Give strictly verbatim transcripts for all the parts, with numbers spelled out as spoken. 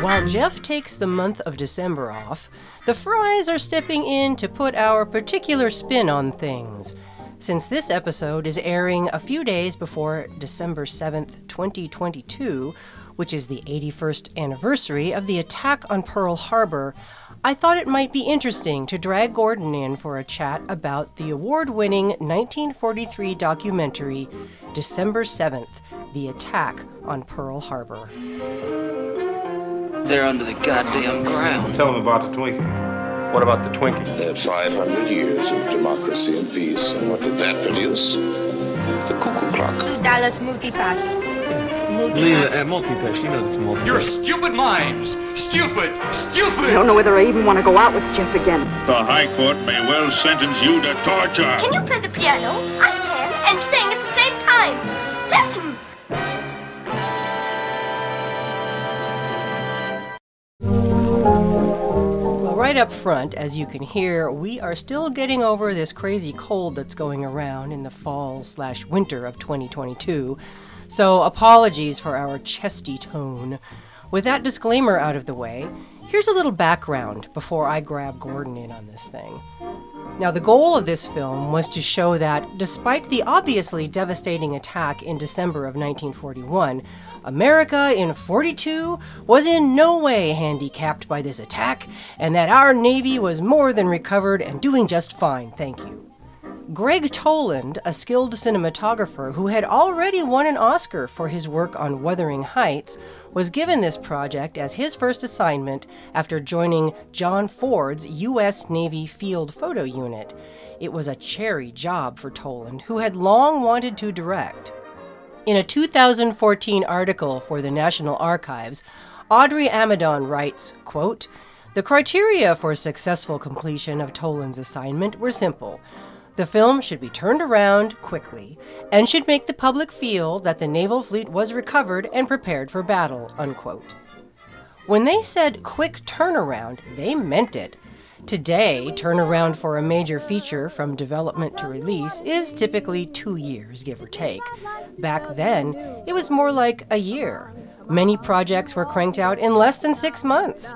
While Jeff takes the month of December off, the Frys are stepping in to put our particular spin on things. Since this episode is airing a few days before December seventh, twenty twenty-two, which is the eighty-first anniversary of the attack on Pearl Harbor, I thought it might be interesting to drag Gordon in for a chat about the award-winning nineteen forty-three documentary, December seventh, The Attack on Pearl Harbor. They're under the goddamn ground. Tell them about the Twinkie. What about the Twinkie? They had five hundred years of democracy and peace. And what did that produce? The cuckoo clock. Two dollars multi-pass. Multi-pass. Uh, multi-pass. You know this multi-pass. You're a stupid mimes. Stupid. Stupid. I don't know whether I even want to go out with Jeff again. The High Court may well sentence you to torture. Can you play the piano? I can. And sing at the same time. Listen. Right up front, as you can hear, we are still getting over this crazy cold that's going around in the fall slash winter of twenty twenty-two, so apologies for our chesty tone. With that disclaimer out of the way, here's a little background before I grab Gordon in on this thing. Now, the goal of this film was to show that, despite the obviously devastating attack in December of nineteen forty-one, America in forty-two was in no way handicapped by this attack, and that our Navy was more than recovered and doing just fine, thank you. Greg Toland, a skilled cinematographer who had already won an Oscar for his work on Wuthering Heights, was given this project as his first assignment after joining John Ford's U S Navy Field Photo Unit. It was a cherry job for Toland, who had long wanted to direct. In a two thousand fourteen article for the National Archives, Audrey Amidon writes, quote, "The criteria for successful completion of Toland's assignment were simple. The film should be turned around quickly and should make the public feel that the naval fleet was recovered and prepared for battle," unquote. When they said quick turnaround, they meant it. Today, turnaround for a major feature from development to release is typically two years, give or take. Back then, it was more like a year. Many projects were cranked out in less than six months.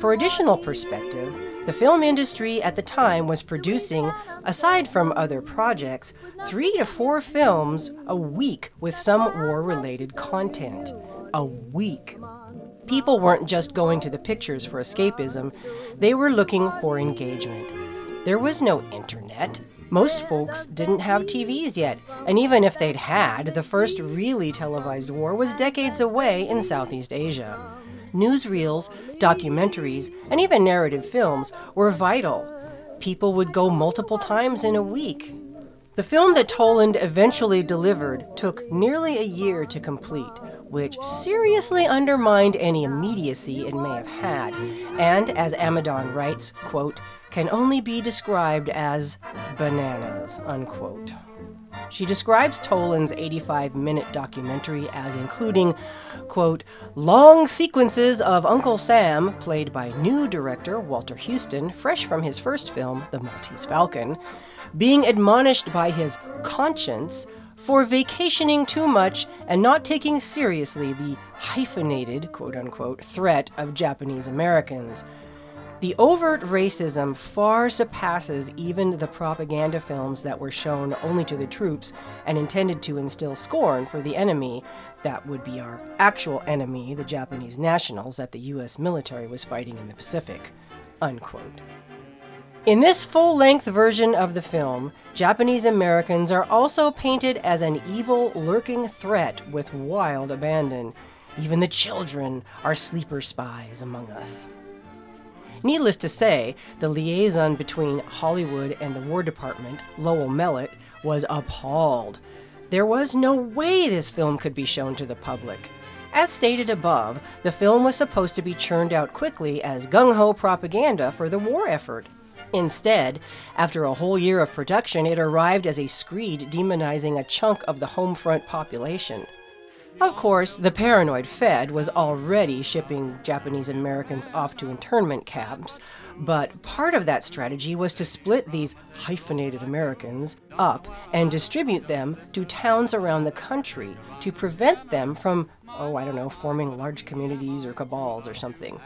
For additional perspective, the film industry at the time was producing, aside from other projects, three to four films a week with some war-related content. A week. People weren't just going to the pictures for escapism, they were looking for engagement. There was no internet. Most folks didn't have T Vs yet, and even if they'd had, the first really televised war was decades away in Southeast Asia. Newsreels, documentaries, and even narrative films were vital. People would go multiple times in a week. The film that Toland eventually delivered took nearly a year to complete, which seriously undermined any immediacy it may have had, and, as Amidon writes, quote, "can only be described as bananas," unquote. She describes Toland's eighty-five minute documentary as including, quote, "long sequences of Uncle Sam," played by new director Walter Huston, fresh from his first film, The Maltese Falcon, being admonished by his conscience for vacationing too much and not taking seriously the hyphenated, quote-unquote, threat of Japanese Americans. The overt racism far surpasses even the propaganda films that were shown only to the troops and intended to instill scorn for the enemy. That would be our actual enemy, the Japanese nationals that the U S military was fighting in the Pacific, unquote. In this full-length version of the film, Japanese Americans are also painted as an evil, lurking threat with wild abandon. Even the children are sleeper spies among us. Needless to say, the liaison between Hollywood and the War Department, Lowell Mellett, was appalled. There was no way this film could be shown to the public. As stated above, the film was supposed to be churned out quickly as gung-ho propaganda for the war effort. Instead, after a whole year of production, it arrived as a screed demonizing a chunk of the home front population. Of course, the paranoid Fed was already shipping Japanese Americans off to internment camps, but part of that strategy was to split these hyphenated Americans up and distribute them to towns around the country to prevent them from, oh, I don't know, forming large communities or cabals or something.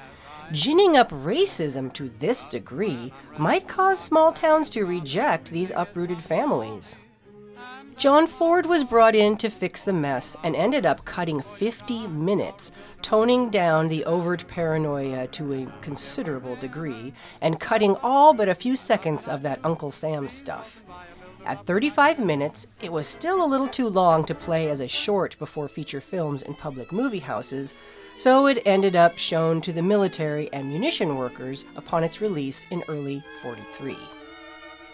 Ginning up racism to this degree might cause small towns to reject these uprooted families. John Ford was brought in to fix the mess and ended up cutting fifty minutes, toning down the overt paranoia to a considerable degree, and cutting all but a few seconds of that Uncle Sam stuff. At thirty-five minutes, it was still a little too long to play as a short before feature films in public movie houses, so it ended up shown to the military and munition workers upon its release in early forty-three.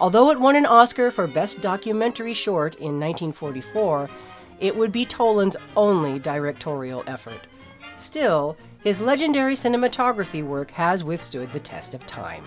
Although it won an Oscar for Best Documentary Short in nineteen forty-four, it would be Toland's only directorial effort. Still, his legendary cinematography work has withstood the test of time.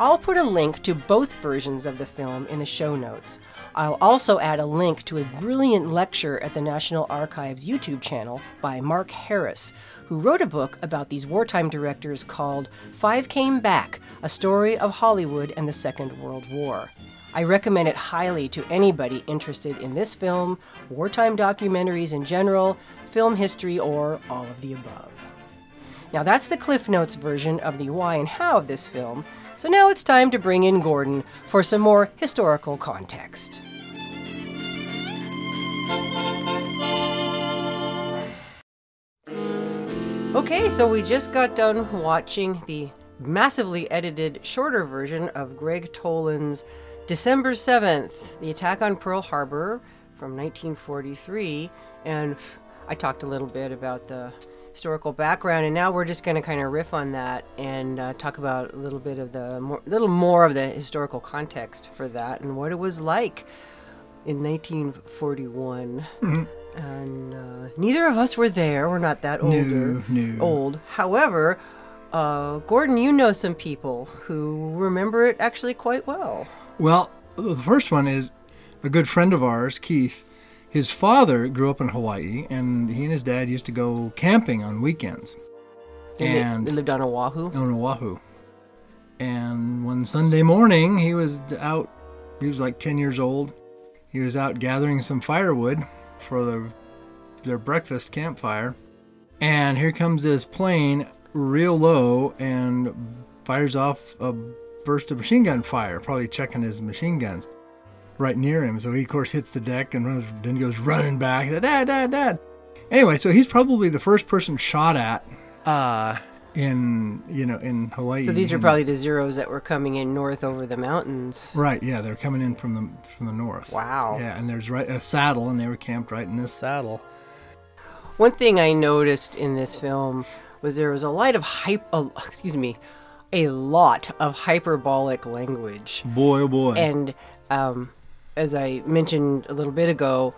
I'll put a link to both versions of the film in the show notes. I'll also add a link to a brilliant lecture at the National Archives YouTube channel by Mark Harris, who wrote a book about these wartime directors called Five Came Back: A Story of Hollywood and the Second World War. I recommend it highly to anybody interested in this film, wartime documentaries in general, film history, or all of the above. Now that's the Cliff Notes version of the why and how of this film, so now it's time to bring in Gordon for some more historical context. Okay, so we just got done watching the massively edited, shorter version of Greg Toland's December seventh, The Attack on Pearl Harbor from nineteen forty-three, and I talked a little bit about the historical background, and now we're just going to kind of riff on that and uh, talk about a little bit of the more, little more of the historical context for that and what it was like in nineteen forty-one. Mm-hmm. And uh, neither of us were there. We're not that older. No, no. Old. However, uh, Gordon, you know some people who remember it actually quite well. Well, the first one is a good friend of ours, Keith. His father grew up in Hawaii, and he and his dad used to go camping on weekends. And, and they, they lived on Oahu? On Oahu. And one Sunday morning, he was out, he was like ten years old, he was out gathering some firewood for the, their breakfast campfire, and here comes this plane real low and fires off a burst of machine gun fire, probably checking his machine guns right near him. So he, of course, hits the deck and runs, then goes running back. Dad, dad, dad. Anyway, so he's probably the first person shot at uh, in, you know, in Hawaii. So these are probably the Zeros that were coming in north over the mountains. Right, yeah, they're coming in from the from the north. Wow. Yeah, and there's right a saddle, and they were camped right in this saddle. One thing I noticed in this film was there was a lot of hype, uh, excuse me, a lot of hyperbolic language. Boy, oh boy. And um. As I mentioned a little bit ago,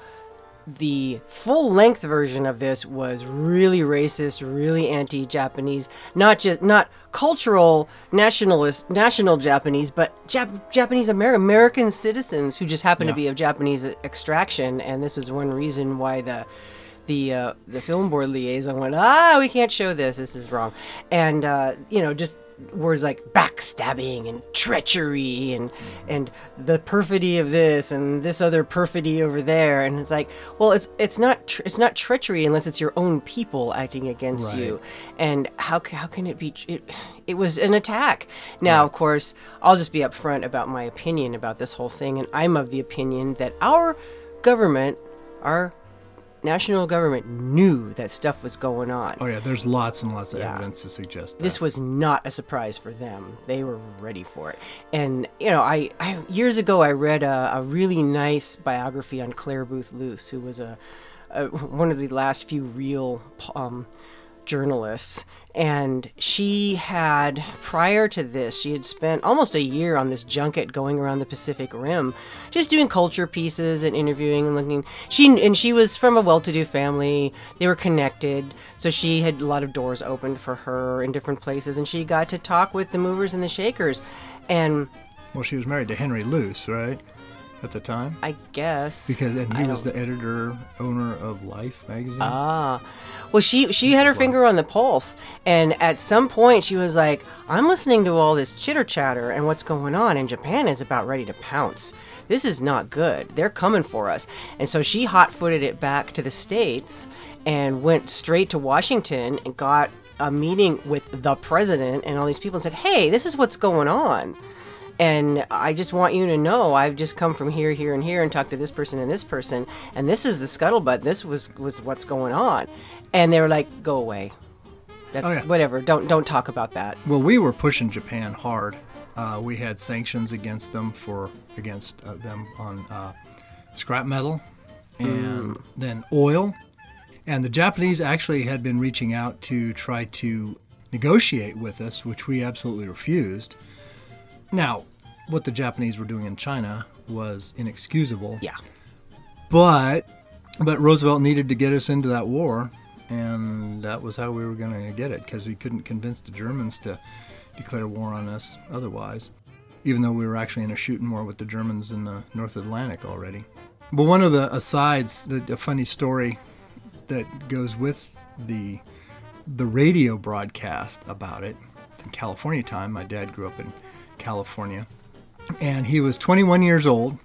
the full-length version of this was really racist, really anti-Japanese, not just not cultural nationalist, national Japanese, but Jap- Japanese Amer- American citizens who just happened yeah. to be of Japanese extraction, and this was one reason why the the uh, the film board liaison went, ah, we can't show this, this is wrong, and uh, you know, just words like backstabbing and treachery and and the perfidy of this and this other perfidy over there, and it's like, well, it's it's not tre- it's not treachery unless it's your own people acting against right. you, and how how can it be tr- it, it was an attack. Now right. of course, I'll just be upfront about my opinion about this whole thing, and I'm of the opinion that our government, our national government, knew that stuff was going on. Oh yeah, there's lots and lots of yeah. evidence to suggest that. This was not a surprise for them. They were ready for it. And, you know, I, I years ago I read a, a really nice biography on Claire Booth Luce, who was a, a one of the last few real um, journalists. And she had, prior to this, she had spent almost a year on this junket going around the Pacific Rim, just doing culture pieces and interviewing and looking. She and she was from a well-to-do family. They were connected, so she had a lot of doors opened for her in different places, and she got to talk with the movers and the shakers. And well, she was married to Henry Luce, right? at the time? I guess. Because and he was the editor, owner of Life magazine. Ah. Well, she, she had her finger on the pulse, and at some point she was like, I'm listening to all this chitter-chatter, and what's going on, and Japan is about ready to pounce. This is not good. They're coming for us. And so she hot-footed it back to the States and went straight to Washington and got a meeting with the president and all these people and said, hey, this is what's going on. And I just want you to know I've just come from here, here, and here and talked to this person and this person. And this is the scuttlebutt. This was, was what's going on. And they were like, go away. That's oh, yeah. whatever. Don't don't talk about that. Well, we were pushing Japan hard. Uh, we had sanctions against them for against uh, them on uh, scrap metal and mm. then oil. And the Japanese actually had been reaching out to try to negotiate with us, which we absolutely refused. Now, what the Japanese were doing in China was inexcusable. Yeah. But but Roosevelt needed to get us into that war, and that was how we were going to get it, because we couldn't convince the Germans to declare war on us otherwise, even though we were actually in a shooting war with the Germans in the North Atlantic already. But one of the asides, the, a funny story that goes with the the radio broadcast about it, in California time, my dad grew up in California, and he was twenty-one years old,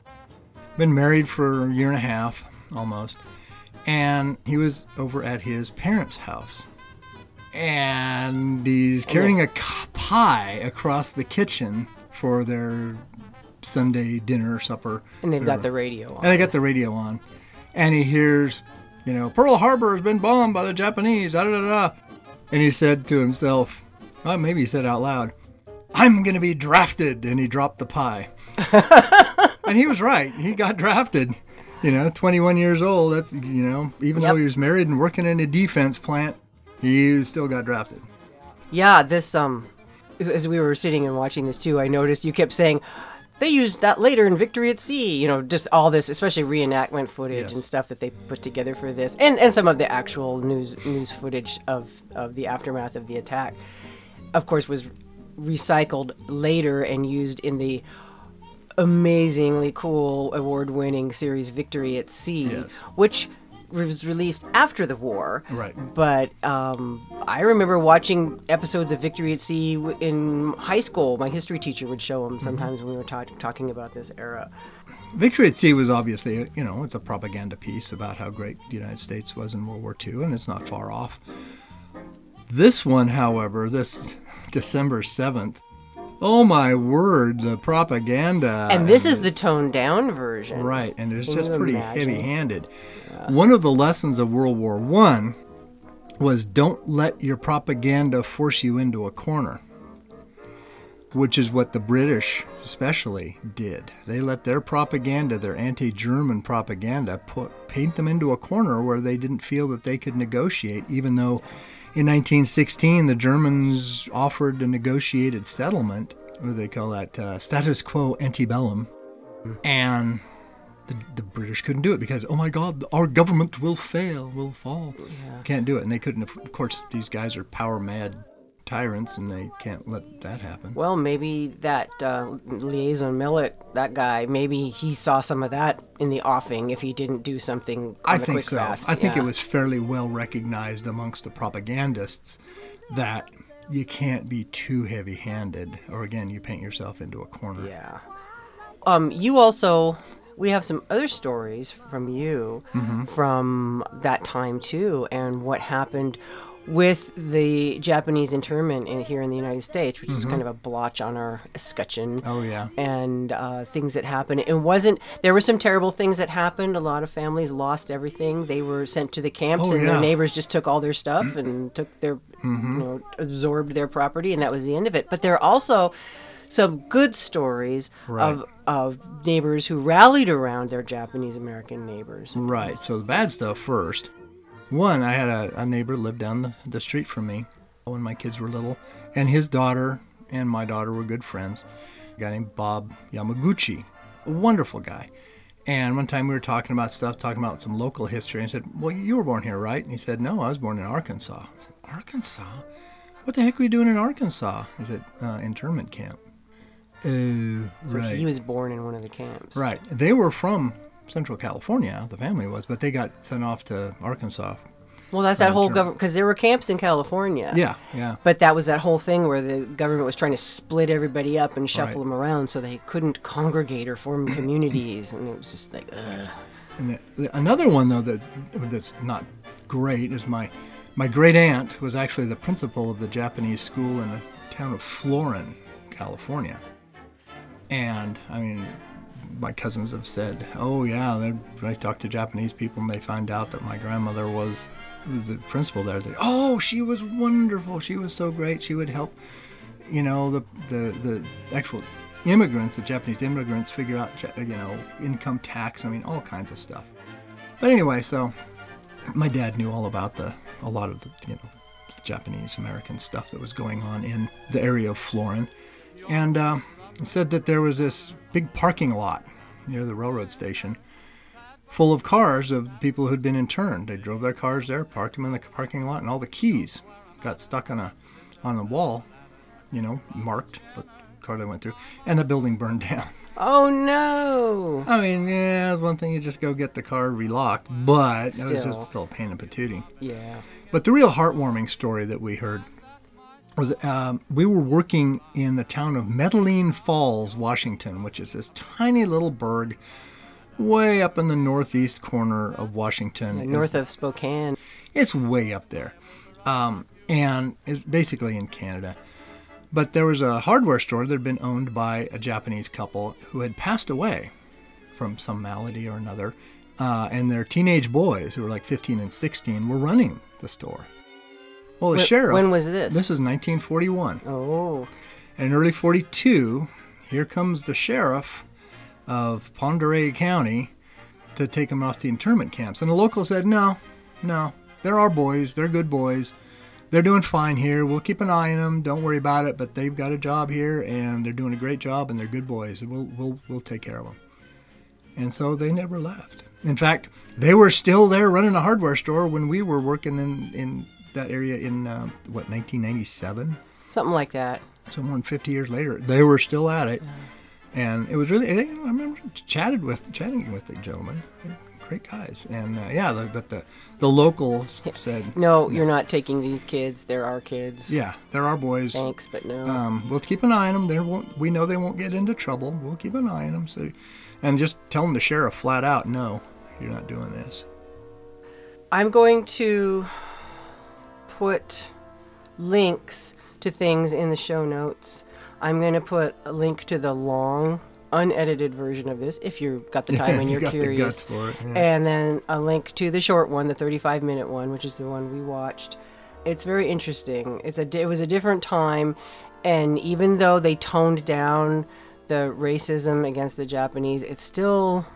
been married for a year and a half, almost, and he was over at his parents' house. And he's carrying a pie across the kitchen for their Sunday dinner, supper. And they've whatever. got the radio on. And they got the radio on. And he hears, you know, Pearl Harbor has been bombed by the Japanese, da da da da. And he said to himself, well, maybe he said out loud, I'm going to be drafted. And he dropped the pie. And he was right. He got drafted. You know, twenty-one years old, that's, you know, even yep. though he was married and working in a defense plant, he still got drafted. Yeah, this, um, as we were sitting and watching this too, I noticed you kept saying, they used that later in Victory at Sea, you know, just all this, especially reenactment footage yes. and stuff that they put together for this, and, and some of the actual news news footage of, of the aftermath of the attack, of course, was recycled later and used in the amazingly cool award-winning series Victory at Sea, yes. which was released after the war, right? But um, I remember watching episodes of Victory at Sea in high school. My history teacher would show them sometimes mm-hmm. when we were ta- talking about this era. Victory at Sea was obviously, you know, it's a propaganda piece about how great the United States was in World War Two, and it's not far off. This one, however, this December seventh, oh my word, the propaganda. And this and, is the toned down version. Right, and it's Can just pretty imagine? heavy-handed. Yeah. One of the lessons of World War One was don't let your propaganda force you into a corner, which is what the British especially did. They let their propaganda, their anti-German propaganda, put, paint them into a corner where they didn't feel that they could negotiate, even though in nineteen sixteen, the Germans offered a negotiated settlement, what do they call that, uh, status quo antebellum, mm-hmm. and the, the British couldn't do it because, oh my God, our government will fail, will fall. Yeah. Can't do it, and they couldn't. Of course, these guys are power-mad tyrants, and they can't let that happen. Well, maybe that uh, liaison Mellett, that guy, maybe he saw some of that in the offing if he didn't do something on I the think quick so. Fast. I yeah. think it was fairly well recognized amongst the propagandists that you can't be too heavy-handed, or again, you paint yourself into a corner. Yeah. Um. You also, we have some other stories from you mm-hmm. from that time too, and what happened with the Japanese internment in, here in the United States, which mm-hmm. is kind of a blotch on our escutcheon. Oh, yeah. And uh, things that happened. It wasn't, there were some terrible things that happened. A lot of families lost everything. They were sent to the camps, oh, and yeah. their neighbors just took all their stuff and took their, mm-hmm. you know, absorbed their property, and that was the end of it. But there are also some good stories right. of, of neighbors who rallied around their Japanese American neighbors. Right. So the bad stuff first. One, I had a, a neighbor lived down the, the street from me when my kids were little, and his daughter and my daughter were good friends, a guy named Bob Yamaguchi, a wonderful guy. And one time we were talking about stuff, talking about some local history, and I said, well, you were born here, right? And he said, no, I was born in Arkansas. I said, Arkansas? What the heck were you doing in Arkansas? He said, uh, internment camp. Oh, so right. He was born in one of the camps. Right. They were from Central California, the family was, but they got sent off to Arkansas. Well, that's that whole government, because there were camps in California. Yeah, yeah. But that was that whole thing where the government was trying to split everybody up and shuffle right. them around so they couldn't congregate or form communities, and it was just like, ugh. And the, the, another one, though, that's, that's not great is my, my great-aunt was actually the principal of the Japanese school in the town of Florin, California. And, I mean... my cousins have said, oh yeah, when I talk to Japanese people and they find out that my grandmother was was the principal there, they, oh, she was wonderful, she was so great, she would help, you know, the the, the actual immigrants, the Japanese immigrants, figure out, you know, income tax, I mean, all kinds of stuff. But anyway, so my dad knew all about the a lot of the, you know, the Japanese-American stuff that was going on in the area of Florin. And uh, he said that there was this big parking lot near the railroad station full of cars of people who'd been interned. They drove their cars there, parked them in the parking lot, and all the keys got stuck on a on a wall, you know, marked the car they went through, and the building burned down. Oh, no! I mean, yeah, that's one thing. You just go get the car relocked, but Still. It was just a little pain and patootie. Yeah. But the real heartwarming story that we heard was um, we were working in the town of Medellin Falls, Washington, which is this tiny little burg way up in the northeast corner of Washington. North it's, of Spokane. It's way up there. Um, and it's basically in Canada. But there was a hardware store that had been owned by a Japanese couple who had passed away from some malady or another. Uh, and their teenage boys, who were like fifteen and sixteen, were running the store. Well, the when, sheriff... When was this? This is nineteen forty-one. Oh. And in early forty-two, here comes the sheriff of Pend Oreille County to take them off the internment camps. And the local said, no, no, they're our boys. They're good boys. They're doing fine here. We'll keep an eye on them. Don't worry about it. But they've got a job here, and they're doing a great job, and they're good boys. We'll, we'll, we'll take care of them. And so they never left. In fact, they were still there running a hardware store when we were working in... in that area in, uh, what, nineteen ninety-seven? Something like that. Someone fifty years later, they were still at it. Yeah. And it was really, I remember chatted with, chatting with the gentleman. They're great guys. And, uh, yeah, the, but the, the locals said... no, you're no. not taking these kids. They're our kids. Yeah, they're our boys. Thanks, but no. Um, we'll keep an eye on them. They won't, we know they won't get into trouble. We'll keep an eye on them. So, and just tell them the sheriff flat out, no, you're not doing this. I'm going to... put links to things in the show notes. I'm going to put a link to the long, unedited version of this, if you've got the time yeah, and you're you got curious. The guts for it, yeah. And then a link to the short one, the thirty-five minute one, which is the one we watched. It's very interesting. It's a, it was a different time, and even though they toned down the racism against the Japanese, it's still...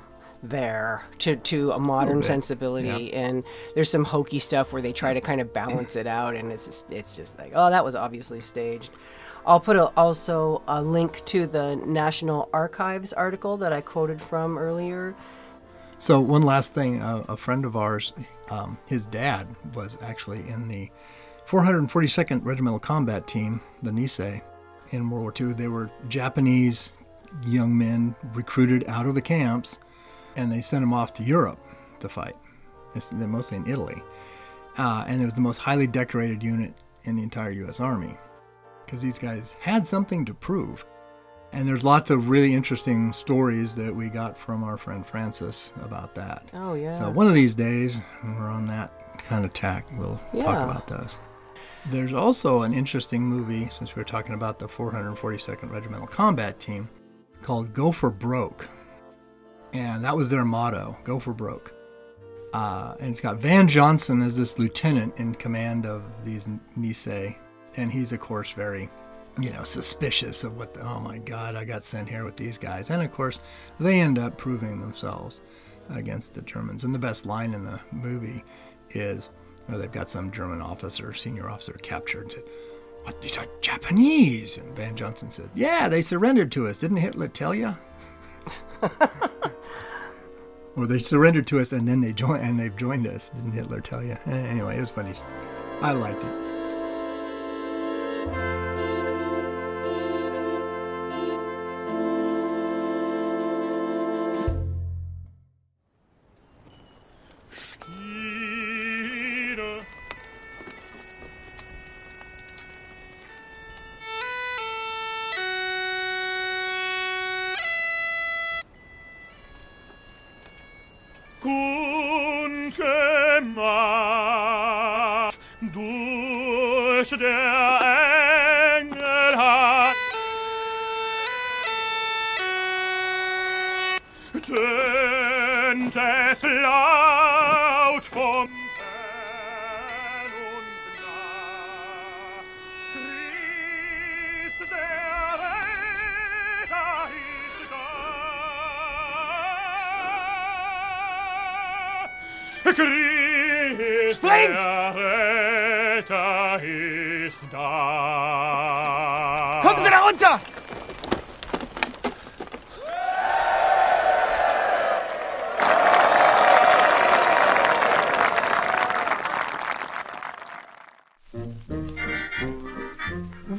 there to to a modern a sensibility, yeah. And there's some hokey stuff where they try to kind of balance it out, and it's just, it's just like, oh, that was obviously staged. I'll put a, also a link to the National Archives article that I quoted from earlier. So one last thing, uh, a friend of ours, um, his dad was actually in the four forty-second Regimental Combat Team, the Nisei, in World War Two. They were Japanese young men recruited out of the camps, and they sent him off to Europe to fight. It's, they're mostly in Italy. Uh, and it was the most highly decorated unit in the entire U S Army, because these guys had something to prove. And there's lots of really interesting stories that we got from our friend Francis about that. Oh, yeah. So one of these days, when we're on that kind of tack, we'll yeah. talk about those. There's also an interesting movie, since we were talking about the four forty-second Regimental Combat Team, called Go for Broke. And that was their motto, Go for Broke. Uh, and it's got Van Johnson as this lieutenant in command of these Nisei. And he's, of course, very, you know, suspicious of what, the, oh my God, I got sent here with these guys. And, of course, they end up proving themselves against the Germans. And the best line in the movie is, you know, they've got some German officer, senior officer captured, said, what, these are Japanese? And Van Johnson said, yeah, they surrendered to us. Didn't Hitler tell you? Or they surrendered to us, and then they joined, and they've joined us. Didn't Hitler tell you? Anyway, it was funny. I liked it. durch der Engel hat. Tönt es laut vom Fern und nah, rief der Retter ist da. Rief der Retter ist da. Kommen Sie da runter!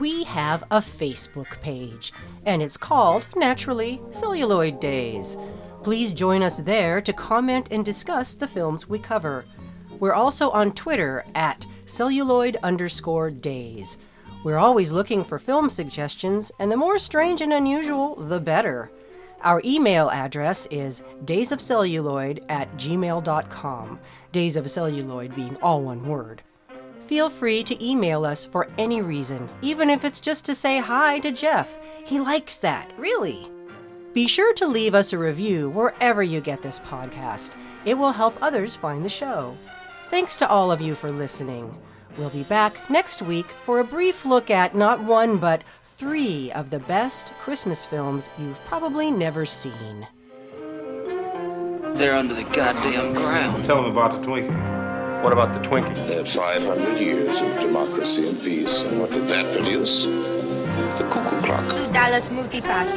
We have a Facebook page, and it's called Naturally Celluloid Days. Please join us there to comment and discuss the films we cover. We're also on Twitter at celluloid underscore days. We're always looking for film suggestions, and the more strange and unusual, the better. Our email address is daysofcelluloid at gmail dot com, days of celluloid being all one word. Feel free to email us for any reason, even if it's just to say hi to Jeff. He likes that, really. Be sure to leave us a review wherever you get this podcast. It will help others find the show. Thanks to all of you for listening. We'll be back next week for a brief look at not one, but three of the best Christmas films you've probably never seen. They're under the goddamn ground. Tell them about the Twinkie. What about the Twinkie? They had five hundred years of democracy and peace. And what did that produce? The cuckoo clock. Two dollars multi-pass.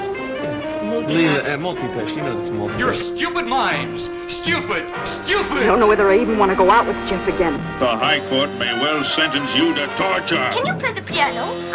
Multi-pass. Uh, multi-pass. You know this multi-pass. You're stupid mimes. Stupid. Stupid. I don't know whether I even want to go out with Jeff again. The High Court may well sentence you to torture. Can you play the piano?